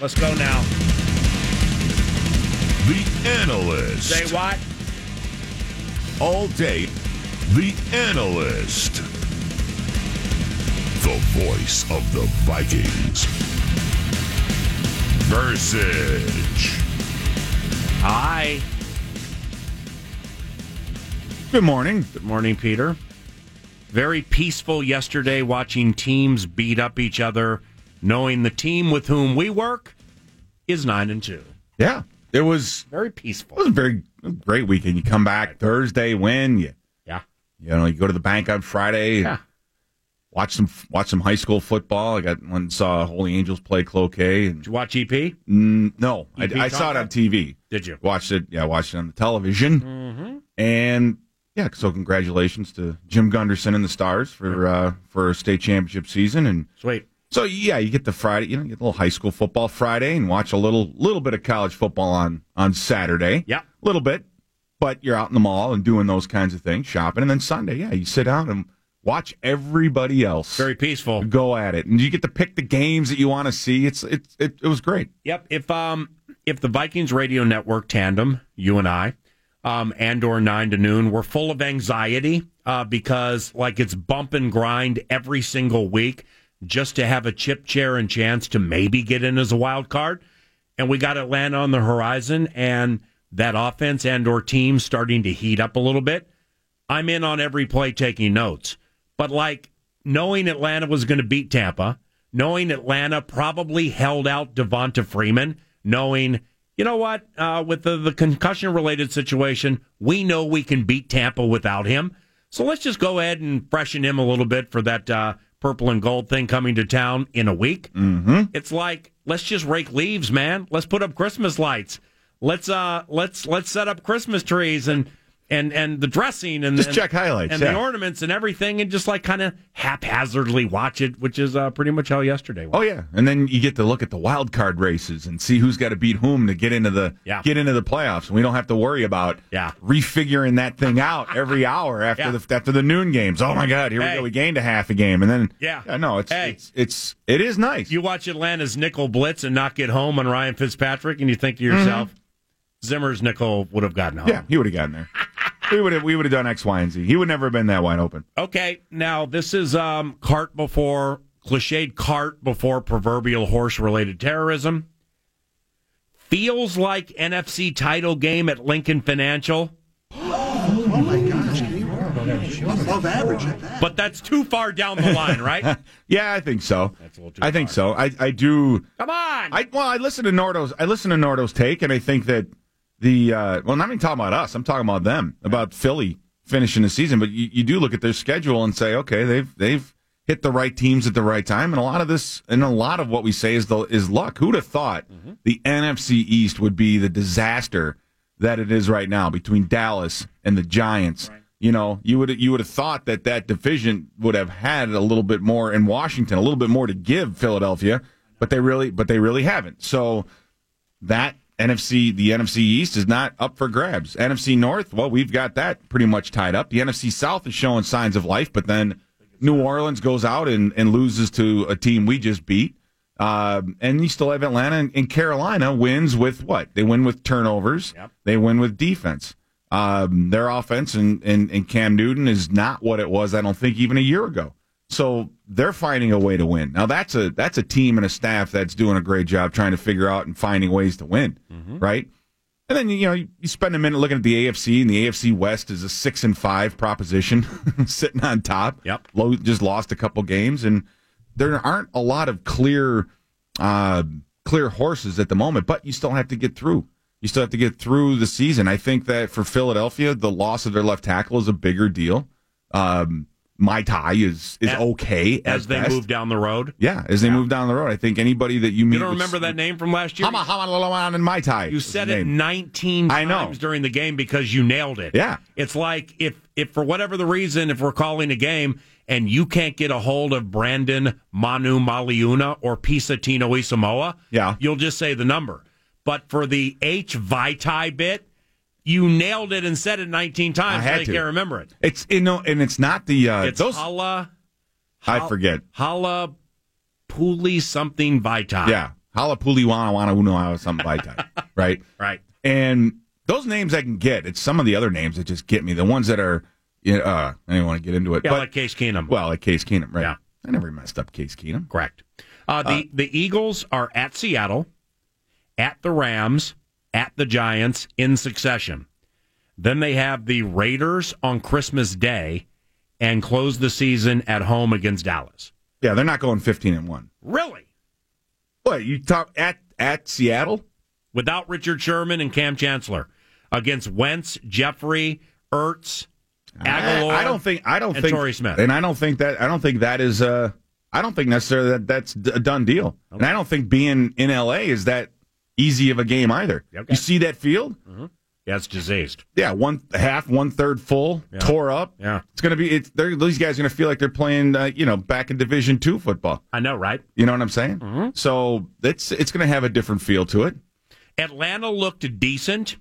Let's go now. The Analyst. Say what? All day, The Analyst. The voice of the Vikings. Bercich. Hi. Good morning. Good morning, Peter. Very peaceful yesterday watching teams beat up each other, knowing the team with whom we work is 9-2. Yeah. It was very peaceful. It was a great weekend. You come back Thursday, win. You go to the bank on Friday. Yeah. Watch some high school football. I saw Holy Angels play Cloquet. And, did you watch EP? No, I saw it on TV. Did you? Watched it. Yeah, I watched it on the television. Mm-hmm. And yeah, so congratulations to Jim Gunderson and the Stars for state championship season. And sweet. So yeah, you get the Friday, you get a little high school football Friday, and watch a little bit of college football on Saturday. Yeah, a little bit, but you're out in the mall and doing those kinds of things, shopping, and then Sunday, yeah, you sit down and watch everybody else. Very peaceful. Go at it, and you get to pick the games that you want to see. It was great. Yep. If the Vikings radio network tandem, you and I, and/or 9 to noon, were full of anxiety because like it's bump and grind every single week. Just to have a chip chair and chance to maybe get in as a wild card. And we got Atlanta on the horizon and that offense and/or team starting to heat up a little bit. I'm in on every play taking notes. But like knowing Atlanta was going to beat Tampa, knowing Atlanta probably held out Devonta Freeman, knowing, you know what, with the concussion-related situation, we know we can beat Tampa without him. So let's just go ahead and freshen him a little bit for that purple and gold thing coming to town in a week. Mm-hmm. It's like, let's just rake leaves, man. Let's put up Christmas lights. Let's set up Christmas trees and the dressing and just check highlights and the ornaments and everything and just like kind of haphazardly watch it, which is pretty much how yesterday was. Oh yeah, and then you get to look at the wild card races and see who's got to beat whom to get into the playoffs. And we don't have to worry about refiguring that thing out every hour after the noon games. Oh my God, here we go, we gained a half a game, and then it is nice. You watch Atlanta's nickel blitz and not get home on Ryan Fitzpatrick, and you think to yourself, Zimmer's nickel would have gotten home. Yeah, he would have gotten there. We would have done X, Y, and Z. He would never have been that wide open. Okay, now this is cliched cart before proverbial horse-related terrorism. Feels like NFC title game at Lincoln Financial. Oh my gosh. Above average at that. But that's too far down the line, right? Yeah, I think so. That's a little too far. I think so. I do. Come on. I listen to Nordo's. I listen to Nordo's take, and I think that I'm not even talking about us. I'm talking about them, about Philly finishing the season. But you do look at their schedule and say, okay, they've hit the right teams at the right time, and a lot of what we say is luck. Who'd have thought the NFC East would be the disaster that it is right now between Dallas and the Giants? Right. You would have thought that division would have had a little bit more in Washington, a little bit more to give Philadelphia, but they really haven't. So that the NFC East is not up for grabs. NFC North, well, we've got that pretty much tied up. The NFC South is showing signs of life, but then New Orleans goes out and loses to a team we just beat. And you still have Atlanta and Carolina wins with what? They win with turnovers. Yep. They win with defense. Their offense and Cam Newton is not what it was, I don't think, even a year ago. So they're finding a way to win. Now that's a team and a staff that's doing a great job trying to figure out and finding ways to win, right? And then you spend a minute looking at the AFC, and the AFC West is a 6-5 proposition, sitting on top. Yep, just lost a couple games, and there aren't a lot of clear horses at the moment. But you still have to get through. You still have to get through the season. I think that for Philadelphia, the loss of their left tackle is a bigger deal. My tie is okay as they move down the road. Yeah, as they move down the road, I think anybody that you meet. You don't remember that name from last year? Hama and my tie. You said it 19 times during the game because you nailed it. Yeah, it's like if for whatever the reason, if we're calling a game and you can't get a hold of Brandon Manu Maliuna or Pisatino Isamoa, you'll just say the number. But for the H Vitae bit, you nailed it and said it 19 times. I can't remember it. It's and it's not the it's those. Hala, I forget. Hala Puli something Vitae. Yeah, Halapuliwanawana or something like that, right? Right. And those names I can get. It's some of the other names that just get me. The ones that are, I don't want to get into it. Yeah, but, like Case Keenum. Well, like Case Keenum, right? Yeah. I never messed up Case Keenum. Correct. The Eagles are at Seattle, at the Rams, at the Giants in succession. Then they have the Raiders on Christmas Day and close the season at home against Dallas. Yeah, they're not going 15-1. Really? What, you talk at Seattle? Without Richard Sherman and Cam Chancellor. Against Wentz, Jeffrey, Ertz, Aguilar. I don't think Torrey Smith. And I don't think necessarily that's a done deal. Okay. And I don't think being in LA is that easy of a game either. Okay. You see that field? Mm-hmm. Yeah, it's diseased. Yeah, one third full, yeah. Tore up. Yeah, it's gonna be. These guys are gonna feel like they're playing, back in Division II football. I know, right? You know what I'm saying? Mm-hmm. So it's gonna have a different feel to it. Atlanta looked decent.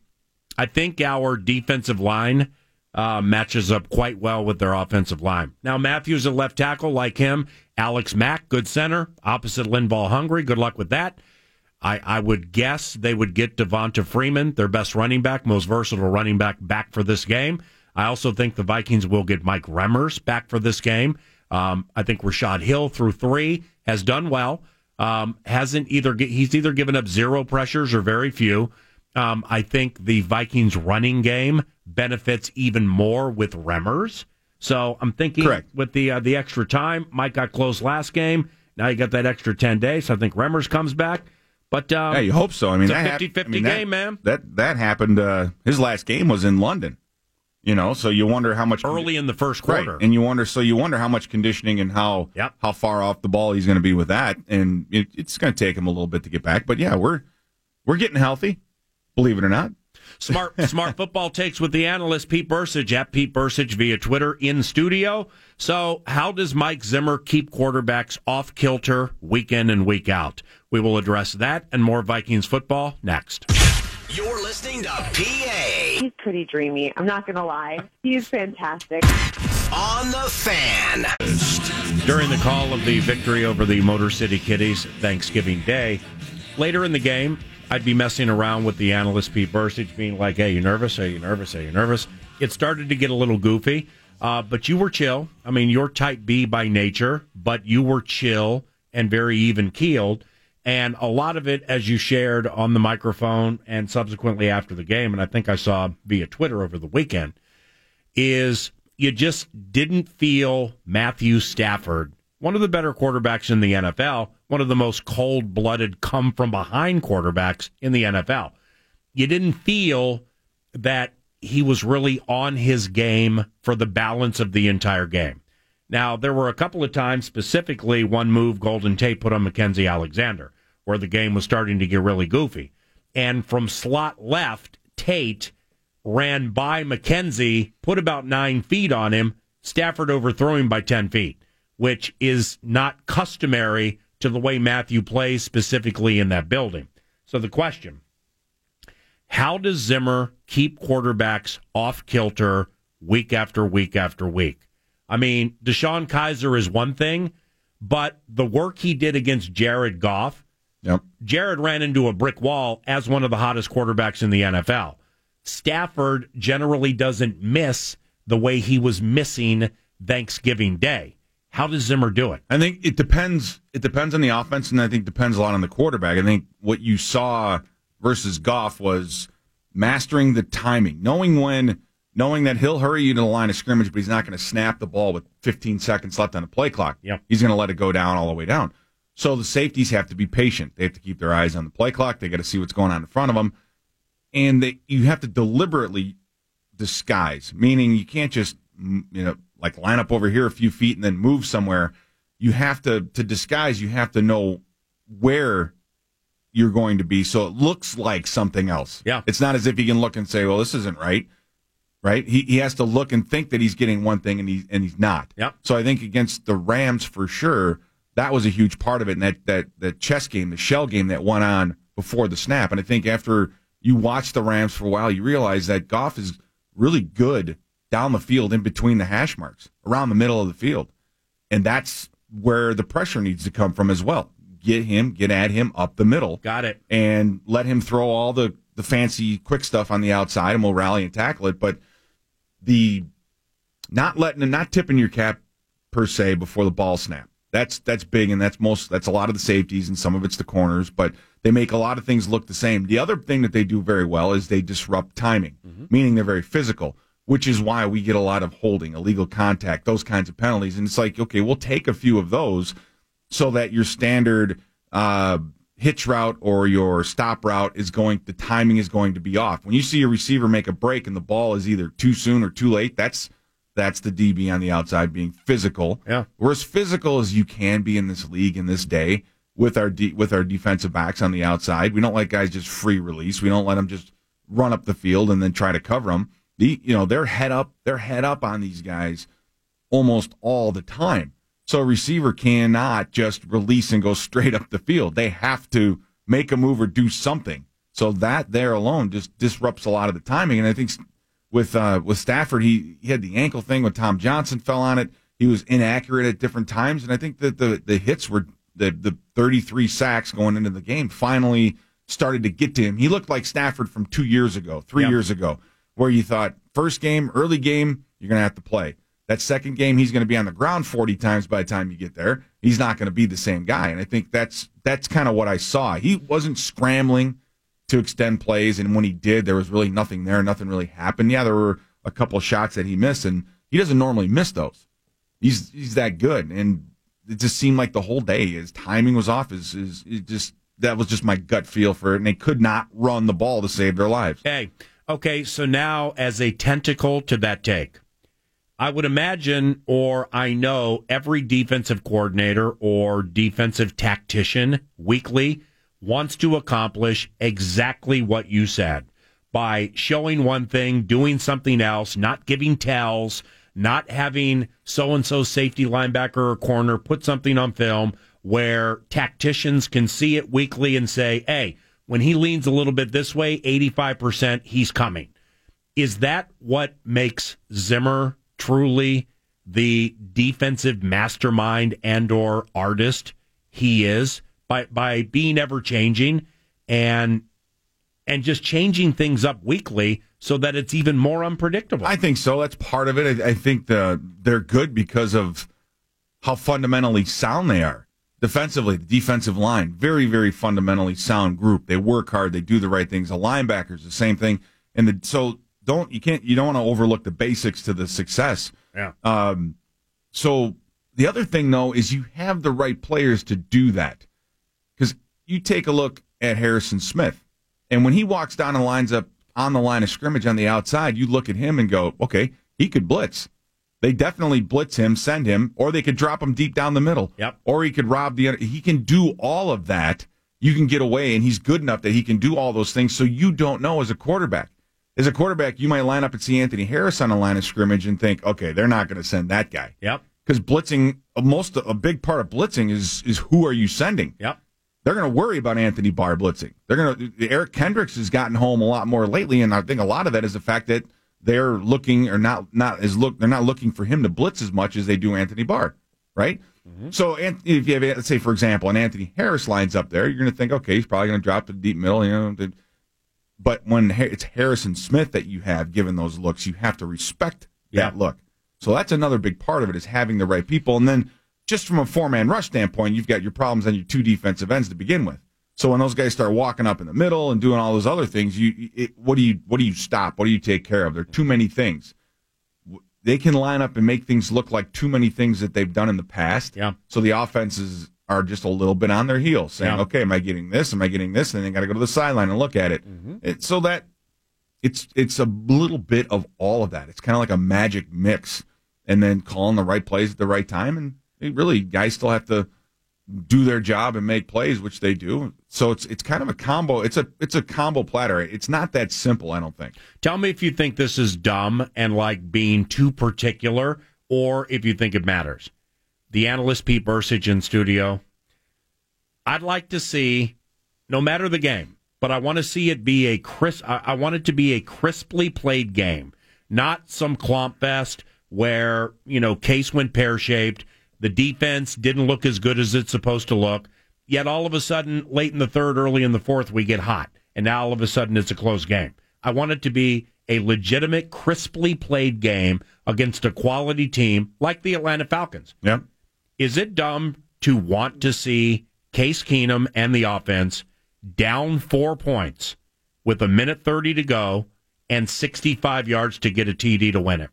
I think our defensive line matches up quite well with their offensive line. Now Matthews a left tackle, like him. Alex Mack, good center, opposite Linval, hungry. Good luck with that. I would guess they would get Devonta Freeman, their best running back, most versatile running back, back for this game. I also think the Vikings will get Mike Remmers back for this game. I think Rashad Hill through 3 has done well. He's either given up 0 pressures or very few. I think the Vikings running game benefits even more with Remmers. So I'm thinking correct. With the extra time, Mike got close last game. Now you got that extra 10 days. So I think Remmers comes back. But yeah, you hope so. I mean, it's a 50-50 game, man. That happened. His last game was in London, so you wonder how much... Early in the first quarter. Right, and you wonder how much conditioning and how far off the ball he's going to be with that. And it's going to take him a little bit to get back. But, yeah, we're getting healthy, believe it or not. Smart football takes with the analyst Pete Bercich, at Pete Bercich via Twitter in studio. So how does Mike Zimmer keep quarterbacks off kilter week in and week out? We will address that and more Vikings football next. You're listening to PA. He's pretty dreamy. I'm not going to lie. He's fantastic. On the Fan. During the call of the victory over the Motor City Kitties Thanksgiving Day, later in the game, I'd be messing around with the analyst, Pete Bercich, being like, hey, you nervous? Hey, you nervous? Hey, you nervous? It started to get a little goofy, but you were chill. I mean, you're type B by nature, but you were chill and very even-keeled. And a lot of it, as you shared on the microphone and subsequently after the game, and I think I saw via Twitter over the weekend, is you just didn't feel Matthew Stafford, one of the better quarterbacks in the NFL, one of the most cold-blooded come-from-behind quarterbacks in the NFL. You didn't feel that he was really on his game for the balance of the entire game. Now, there were a couple of times, specifically one move Golden Tate put on McKenzie Alexander, where the game was starting to get really goofy. And from slot left, Tate ran by McKenzie, put about 9 feet on him, Stafford overthrew him by 10 feet, which is not customary to the way Matthew plays specifically in that building. So the question, how does Zimmer keep quarterbacks off kilter week after week after week? I mean, Deshaun Kaiser is one thing, but the work he did against Jared Goff, yep. Jared ran into a brick wall as one of the hottest quarterbacks in the NFL. Stafford generally doesn't miss the way he was missing Thanksgiving Day. How does Zimmer do it? I think it depends. It depends on the offense, and I think depends a lot on the quarterback. I think what you saw versus Goff was mastering the timing, knowing that he'll hurry you to the line of scrimmage, but he's not going to snap the ball with 15 seconds left on the play clock. Yep. He's going to let it go down all the way down. So the safeties have to be patient. They have to keep their eyes on the play clock. They got to see what's going on in front of them, and you have to deliberately disguise, meaning you can't just like line up over here a few feet and then move somewhere. You have to disguise, you have to know where you're going to be so it looks like something else. Yeah. It's not as if he can look and say, well, this isn't right. Right? He has to look and think that he's getting one thing and he's not. Yep. So I think against the Rams for sure, that was a huge part of it. And that chess game, the shell game that went on before the snap. And I think after you watch the Rams for a while, you realize that Goff is really good down the field, in between the hash marks, around the middle of the field. And that's where the pressure needs to come from as well. get at him up the middle. Got it. And let him throw all the fancy quick stuff on the outside, and we'll rally and tackle it. But the not letting him, not tipping your cap per se before the ball snap. That's big, and that's a lot of the safeties, and some of it's the corners, but they make a lot of things look the same. The other thing that they do very well is they disrupt timing, meaning they're very physical, which is why we get a lot of holding, illegal contact, those kinds of penalties. And it's like, okay, we'll take a few of those so that your standard hitch route or your stop route the timing is going to be off. When you see a receiver make a break and the ball is either too soon or too late, that's the DB on the outside being physical. Yeah. We're as physical as you can be in this league in this day with our defensive backs on the outside. We don't let guys just free release. We don't let them just run up the field and then try to cover them. They're head up on these guys almost all the time. So a receiver cannot just release and go straight up the field. They have to make a move or do something. So that there alone just disrupts a lot of the timing. And I think with Stafford, he had the ankle thing when Tom Johnson fell on it. He was inaccurate at different times, and I think that the hits were the 33 sacks going into the game finally started to get to him. He looked like Stafford from 2 years ago, three years ago, where you thought first game, early game, you're going to have to play. That second game, he's going to be on the ground 40 times by the time you get there. He's not going to be the same guy, and I think that's kind of what I saw. He wasn't scrambling to extend plays, and when he did, there was really nothing there. Nothing really happened. Yeah, there were a couple of shots that he missed, and he doesn't normally miss those. He's that good, and it just seemed like the whole day his timing was off. That was just my gut feel for it, and they could not run the ball to save their lives. Okay, so now as a tentacle to that take, I would imagine, or I know, every defensive coordinator or defensive tactician weekly wants to accomplish exactly what you said by showing one thing, doing something else, not giving tells, not having so-and-so safety linebacker or corner put something on film where tacticians can see it weekly and say, hey, when he leans a little bit this way, 85%, he's coming. Is that what makes Zimmer truly the defensive mastermind and or artist he is? By being ever-changing and just changing things up weekly so that it's even more unpredictable. I think so. That's part of it. I think they're good because of how fundamentally sound they are. Defensively, the defensive line, very, very fundamentally sound group. They work hard. They do the right things. The linebackers, the same thing. And you don't want to overlook the basics to the success. Yeah. So the other thing, though, is you have the right players to do that. Because you take a look at Harrison Smith, and when he walks down and lines up on the line of scrimmage on the outside, you look at him and go, okay, he could blitz. They definitely blitz him, send him, or they could drop him deep down the middle. Yep. Or he could rob the other. He can do all of that. You can get away, and he's good enough that he can do all those things, so you don't know as a quarterback. As a quarterback, you might line up and see Anthony Harris on the line of scrimmage and think, okay, they're not going to send that guy. Yep. Because blitzing, a big part of blitzing is who are you sending. Yep. They're going to worry about Anthony Barr blitzing. Eric Kendricks has gotten home a lot more lately, and I think a lot of that is the fact that they're looking or they're not looking for him to blitz as much as they do Anthony Barr, right? Mm-hmm. So if you have, let's say for example, an Anthony Harris lines up there, you're going to think, okay, he's probably going to drop to the deep middle, But when it's Harrison Smith that you have given those looks, you have to respect that look. So that's another big part of it is having the right people, and then. Just from a four-man rush standpoint, you've got your problems on your two defensive ends to begin with. So when those guys start walking up in the middle and doing all those other things, what do you stop? What do you take care of? There are too many things. They can line up and make things look like too many things that they've done in the past. Yeah. So the offenses are just a little bit on their heels, saying, okay, am I getting this? Am I getting this? And they got to go to the sideline and look at it. Mm-hmm. So that it's a little bit of all of that. It's kind of like a magic mix, and then calling the right plays at the right time, and really, guys still have to do their job and make plays, which they do. So it's kind of a combo. It's a combo platter. It's not that simple, I don't think. Tell me if you think this is dumb and like being too particular, or if you think it matters. The analyst Pete Bercich in studio. I'd like to see, no matter the game, but I want to see it be I want it to be a crisply played game, not some clomp fest where case went pear shaped. The defense didn't look as good as it's supposed to look. Yet all of a sudden, late in the third, early in the fourth, we get hot. And now all of a sudden it's a close game. I want it to be a legitimate, crisply played game against a quality team like the Atlanta Falcons. Yep. Is it dumb to want to see Case Keenum and the offense down 4 points with 1:30 to go and 65 yards to get a TD to win it?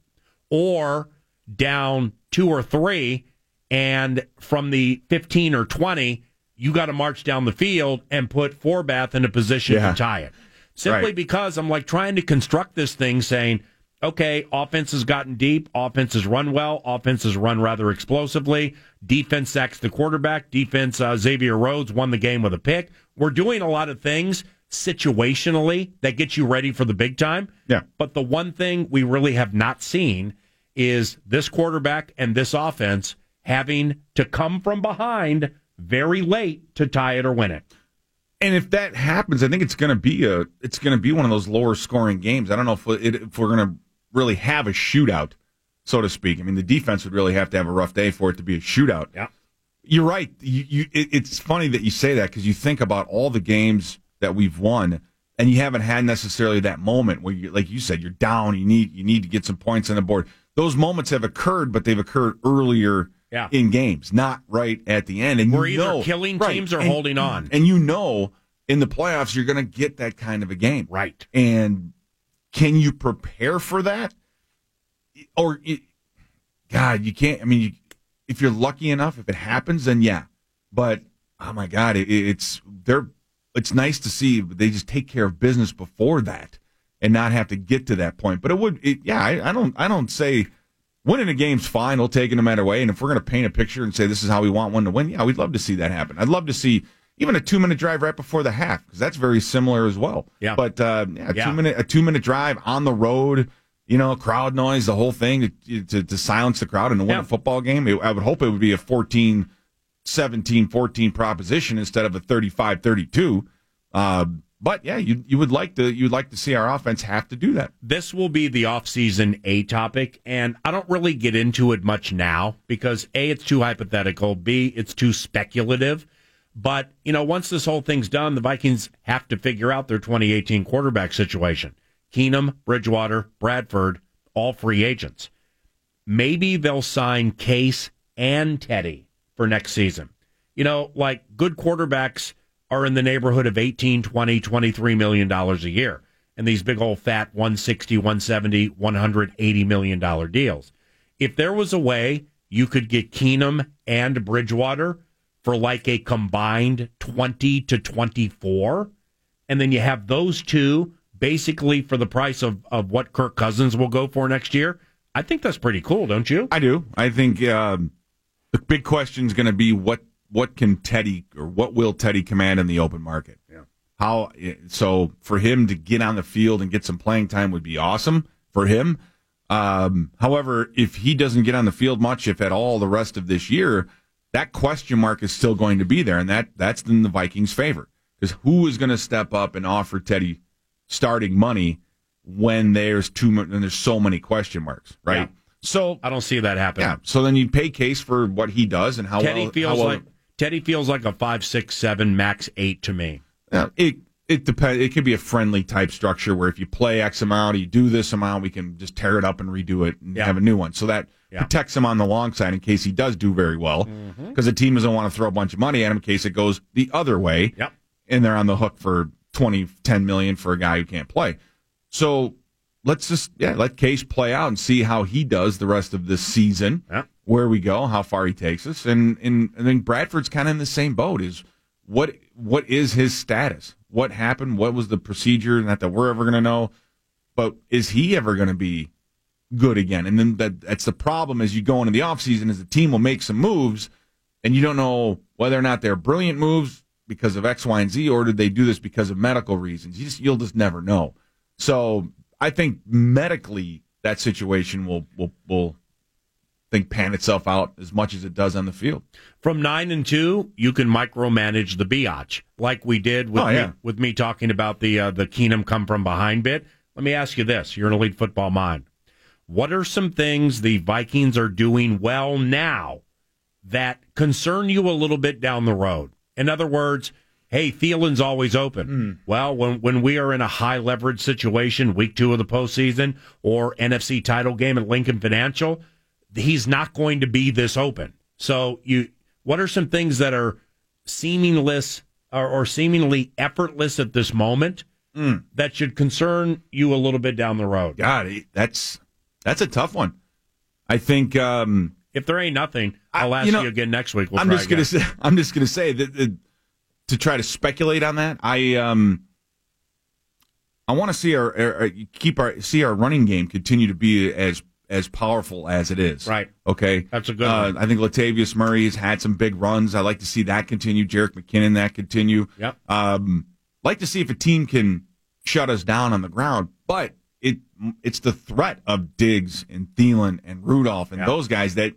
Or down 2 or 3 and from the 15 or 20... you got to march down the field and put Forbath in a position to tie it. Simply because I'm like trying to construct this thing saying, okay, offense has gotten deep, offense has run well, offense has run rather explosively, defense sacks the quarterback, defense Xavier Rhodes won the game with a pick. We're doing a lot of things situationally that get you ready for the big time. Yeah. But the one thing we really have not seen is this quarterback and this offense having to come from behind very late to tie it or win it. And if that happens, I think it's going to be one of those lower scoring games. I don't know if we're going to really have a shootout, so to speak. I mean, the defense would really have to have a rough day for it to be a shootout. Yeah, you're right. It's funny that you say that because you think about all the games that we've won, and you haven't had necessarily that moment where, like you said, you're down. You need to get some points on the board. Those moments have occurred, but they've occurred earlier. Yeah. In games, not right at the end. And we're either killing teams or holding on. And in the playoffs, you're going to get that kind of a game. Right. And can you prepare for that? Or, you can't. I mean, if you're lucky enough, if it happens, then yeah. But, oh, my God, it's nice to see they just take care of business before that and not have to get to that point. But it would, I don't say – winning a game's fine. We'll take it no matter way. And if we're going to paint a picture and say this is how we want one to win, yeah, we'd love to see that happen. I'd love to see even a 2-minute drive right before the half because that's very similar as well. Yeah. But a two minute drive on the road, crowd noise, the whole thing to silence the crowd and to win a football game. I would hope it would be a 14-17-14 proposition instead of a 35-32. But yeah, you would like to see our offense have to do that. This will be the offseason A topic, and I don't really get into it much now because A, it's too hypothetical, B, it's too speculative. But once this whole thing's done, the Vikings have to figure out their 2018 quarterback situation. Keenum, Bridgewater, Bradford, all free agents. Maybe they'll sign Case and Teddy for next season. Good quarterbacks are in the neighborhood of $18, $20, $23 million a year. And these big old fat $160, $170, $180 million deals. If there was a way you could get Keenum and Bridgewater for like a combined 20 to 24, and then you have those two basically for the price of what Kirk Cousins will go for next year, I think that's pretty cool, don't you? I do. I think the big question is going to be what will Teddy command in the open market? Yeah. So for him to get on the field and get some playing time would be awesome for him. However, if he doesn't get on the field much, if at all, the rest of this year, that question mark is still going to be there, and that's in the Vikings' favor because who is going to step up and offer Teddy starting money when there's so many question marks, right? Yeah. So I don't see that happening. Yeah. So then you pay Case for what he does and how Teddy Teddy feels like a 5, 6, 7, max 8 to me. Yeah, it depends. It could be a friendly type structure where if you play X amount, you do this amount, we can just tear it up and redo it and have a new one. So that protects him on the long side in case he does do very well because the team doesn't want to throw a bunch of money at him in case it goes the other way. Yep. And they're on the hook for $10 million for a guy who can't play. So let's just let Case play out and see how he does the rest of this season. Yep. Where we go, how far he takes us, and I think Bradford's kind of in the same boat. Is what is his status? What happened? What was the procedure? Not that we're ever going to know, but is he ever going to be good again? And then that's the problem as you go into the offseason is the team will make some moves, and you don't know whether or not they're brilliant moves because of X, Y, and Z, or did they do this because of medical reasons? You'll just never know. So I think medically that situation will pan itself out as much as it does on the field. From 9 and 2, you can micromanage the biatch like we did with me talking about the Keenum come from behind bit. Let me ask you this: you're an elite football mind. What are some things the Vikings are doing well now that concern you a little bit down the road? In other words, hey, Thielen's always open. Well, when we are in a high-leverage situation, week two of the postseason or NFC title game at Lincoln Financial, he's not going to be this open. So what are some things that are seamless or seemingly effortless at this moment that should concern you a little bit down the road? God, that's a tough one. I think if there ain't nothing, I'll ask you again next week. I'm just going to say that to try to speculate on that. I want to see our running game continue to be as powerful as it is. Right. Okay. That's a good one. I think Latavius Murray has had some big runs. I like to see that continue. Jerick McKinnon, that continue. Yep. Like to see if a team can shut us down on the ground, but it's the threat of Diggs and Thielen and Rudolph and those guys that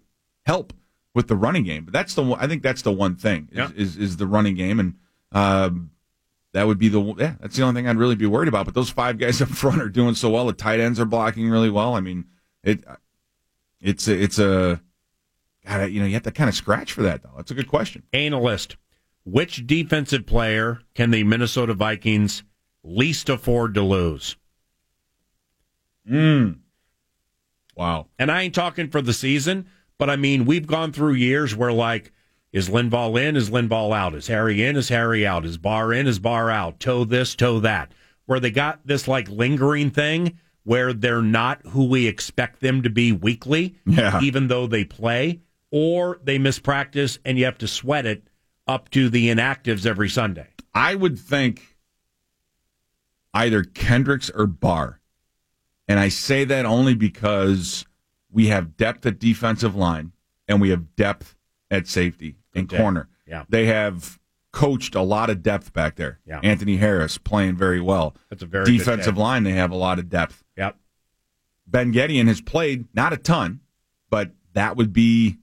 help with the running game. But that's the one thing is the running game, and that would be that's the only thing I'd really be worried about. But those five guys up front are doing so well. The tight ends are blocking really well. I mean, you have to kind of scratch for that though. That's a good question. Analyst, which defensive player can the Minnesota Vikings least afford to lose? Wow. And I ain't talking for the season, but I mean, we've gone through years where, like, is Linval in? Is Linval out? Is Harry in? Is Harry out? Is Barr in? Is Barr out? Toe this, toe that. Where they got this, like, lingering thing where they're not who we expect them to be weekly, even though they play, or they mispractice and you have to sweat it up to the inactives every Sunday. I would think either Kendricks or Barr. And I say that only because we have depth at defensive line and we have depth at safety and corner. Yeah. They have coached a lot of depth back there. Yeah. Anthony Harris playing very well. That's a very defensive good line. They have a lot of depth. Yep. Ben Gedeon has played not a ton, but he would be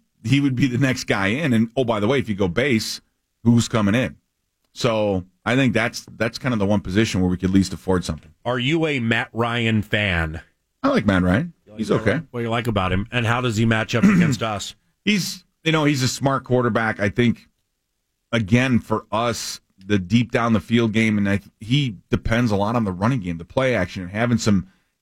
the next guy in. And oh, by the way, if you go base, who's coming in? So I think that's kind of the one position where we could least afford something. Are you a Matt Ryan fan? I like Matt Ryan. He's okay. What do you like about him, and how does he match up against us? He's a smart quarterback. I think, again, for us, the deep down the field game, and he depends a lot on the running game, the play action, and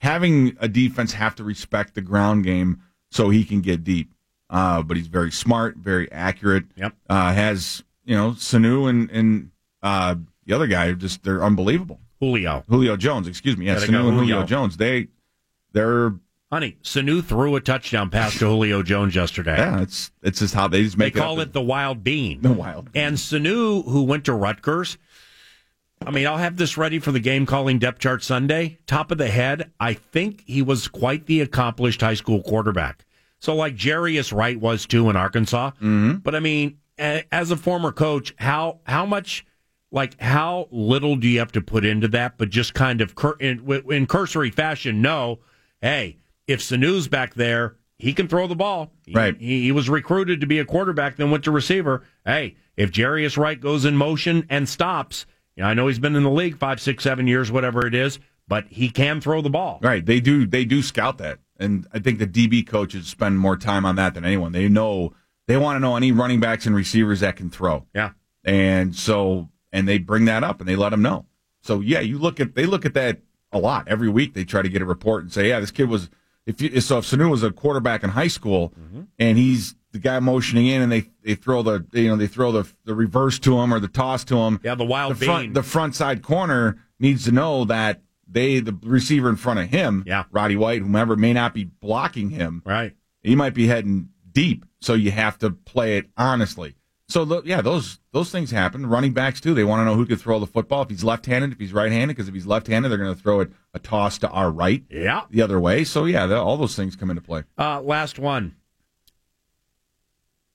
having a defense have to respect the ground game so he can get deep. But he's very smart, very accurate. Yep. Has Sanu and the other guy they're unbelievable. Julio Jones, excuse me. Yeah, Sanu and Julio Jones. They're. Honey, Sanu threw a touchdown pass to Julio Jones yesterday. Yeah, it's just how they just make it. They call it the wild bean. The wild bean. And Sanu, who went to Rutgers, I mean, I'll have this ready for the game calling depth chart Sunday. Top of the head, I think he was quite the accomplished high school quarterback. So like Jarius Wright was too in Arkansas. Mm-hmm. But I mean, as a former coach, how little do you have to put into that? But just kind of in cursory fashion, no. Hey. If Sanu's back there, he can throw the ball. Right. He was recruited to be a quarterback, then went to receiver. Hey, if Jarius Wright goes in motion and stops, I know he's been in the league 5, 6, 7 years, whatever it is, but he can throw the ball. Right. They do scout that. And I think the DB coaches spend more time on that than anyone. They want to know any running backs and receivers that can throw. Yeah. And so they bring that up and they let them know. So yeah, they look at that a lot. Every week they try to get a report and say, yeah, this kid was if Sanu was a quarterback in high school, mm-hmm. and he's the guy motioning in, and they throw the reverse to him or the toss to him. Yeah, the wild bean. The front side corner needs to know that the receiver in front of him, Roddy White, whomever, may not be blocking him. Right, he might be heading deep, so you have to play it honestly. So those things happen. Running backs too. They want to know who can throw the football. If he's left-handed, if he's right-handed. Because if he's left-handed, they're going to throw it a toss to our right. Yeah, the other way. So all those things come into play. Last one.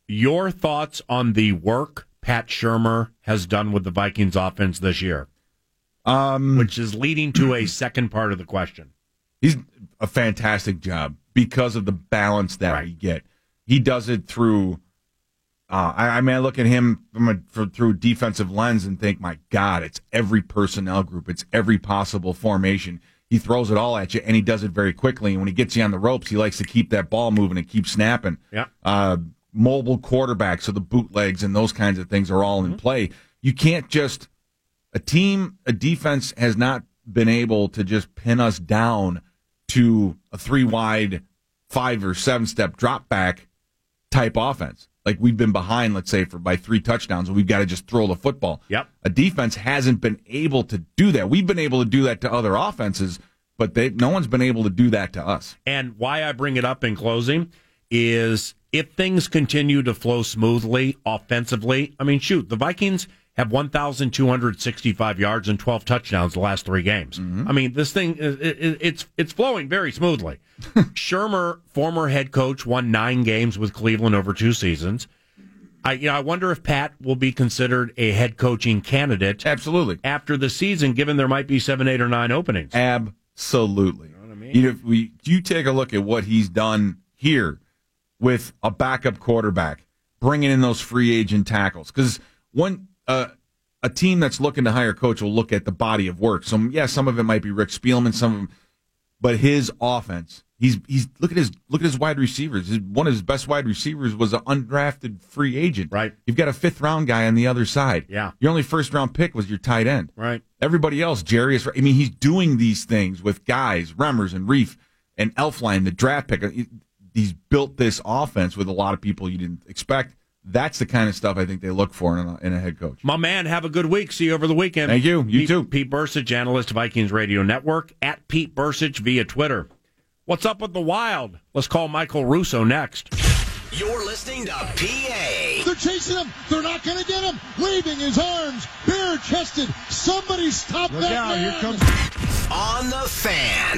Your thoughts on the work Pat Shurmur has done with the Vikings offense this year, which is leading to a second part of the question. He's a fantastic job because of the balance that we get. He does it through. I look at him through a defensive lens and think, my God, it's every personnel group. It's every possible formation. He throws it all at you, and he does it very quickly. And when he gets you on the ropes, he likes to keep that ball moving and keep snapping. Yeah. Mobile quarterback, so the bootlegs and those kinds of things are all in play. you can't just a defense has not been able to just pin us down to a three wide, 5 or 7 step drop back type offense. Like we've been behind, let's say, for by 3 touchdowns, and we've got to just throw the football. Yep. A defense hasn't been able to do that. We've been able to do that to other offenses, but no one's been able to do that to us. And why I bring it up in closing is if things continue to flow smoothly offensively, I mean, shoot, the Vikings have 1,265 yards and 12 touchdowns the last 3 games. Mm-hmm. I mean, this thing, it's flowing very smoothly. Shurmur, former head coach, won 9 games with Cleveland over 2 seasons. I wonder if Pat will be considered a head coaching candidate. Absolutely. After the season, given there might be 7, 8, or 9 openings. Absolutely. You know what I mean? You take a look at what he's done here with a backup quarterback, bringing in those free agent tackles. Because a team that's looking to hire a coach will look at the body of work. So yeah, some of it might be Rick Spielman, but his offense. He's look at his wide receivers. One of his best wide receivers was an undrafted free agent. Right. You've got a 5th round guy on the other side. Yeah. Your only 1st round pick was your tight end. Right. Everybody else, Jarius Wright. I mean, he's doing these things with guys, Remmers and Reif and Elflein, the draft pick. He's built this offense with a lot of people you didn't expect. That's the kind of stuff I think they look for in a head coach. My man, have a good week. See you over the weekend. Thank you. You too. Pete Bercich, analyst, Vikings Radio Network, at Pete Bercich via Twitter. What's up with the Wild? Let's call Michael Russo next. You're listening to PA. They're chasing him. They're not going to get him. Waving his arms, bare-chested. Somebody stop that man. Look out, here comes... On the Fan.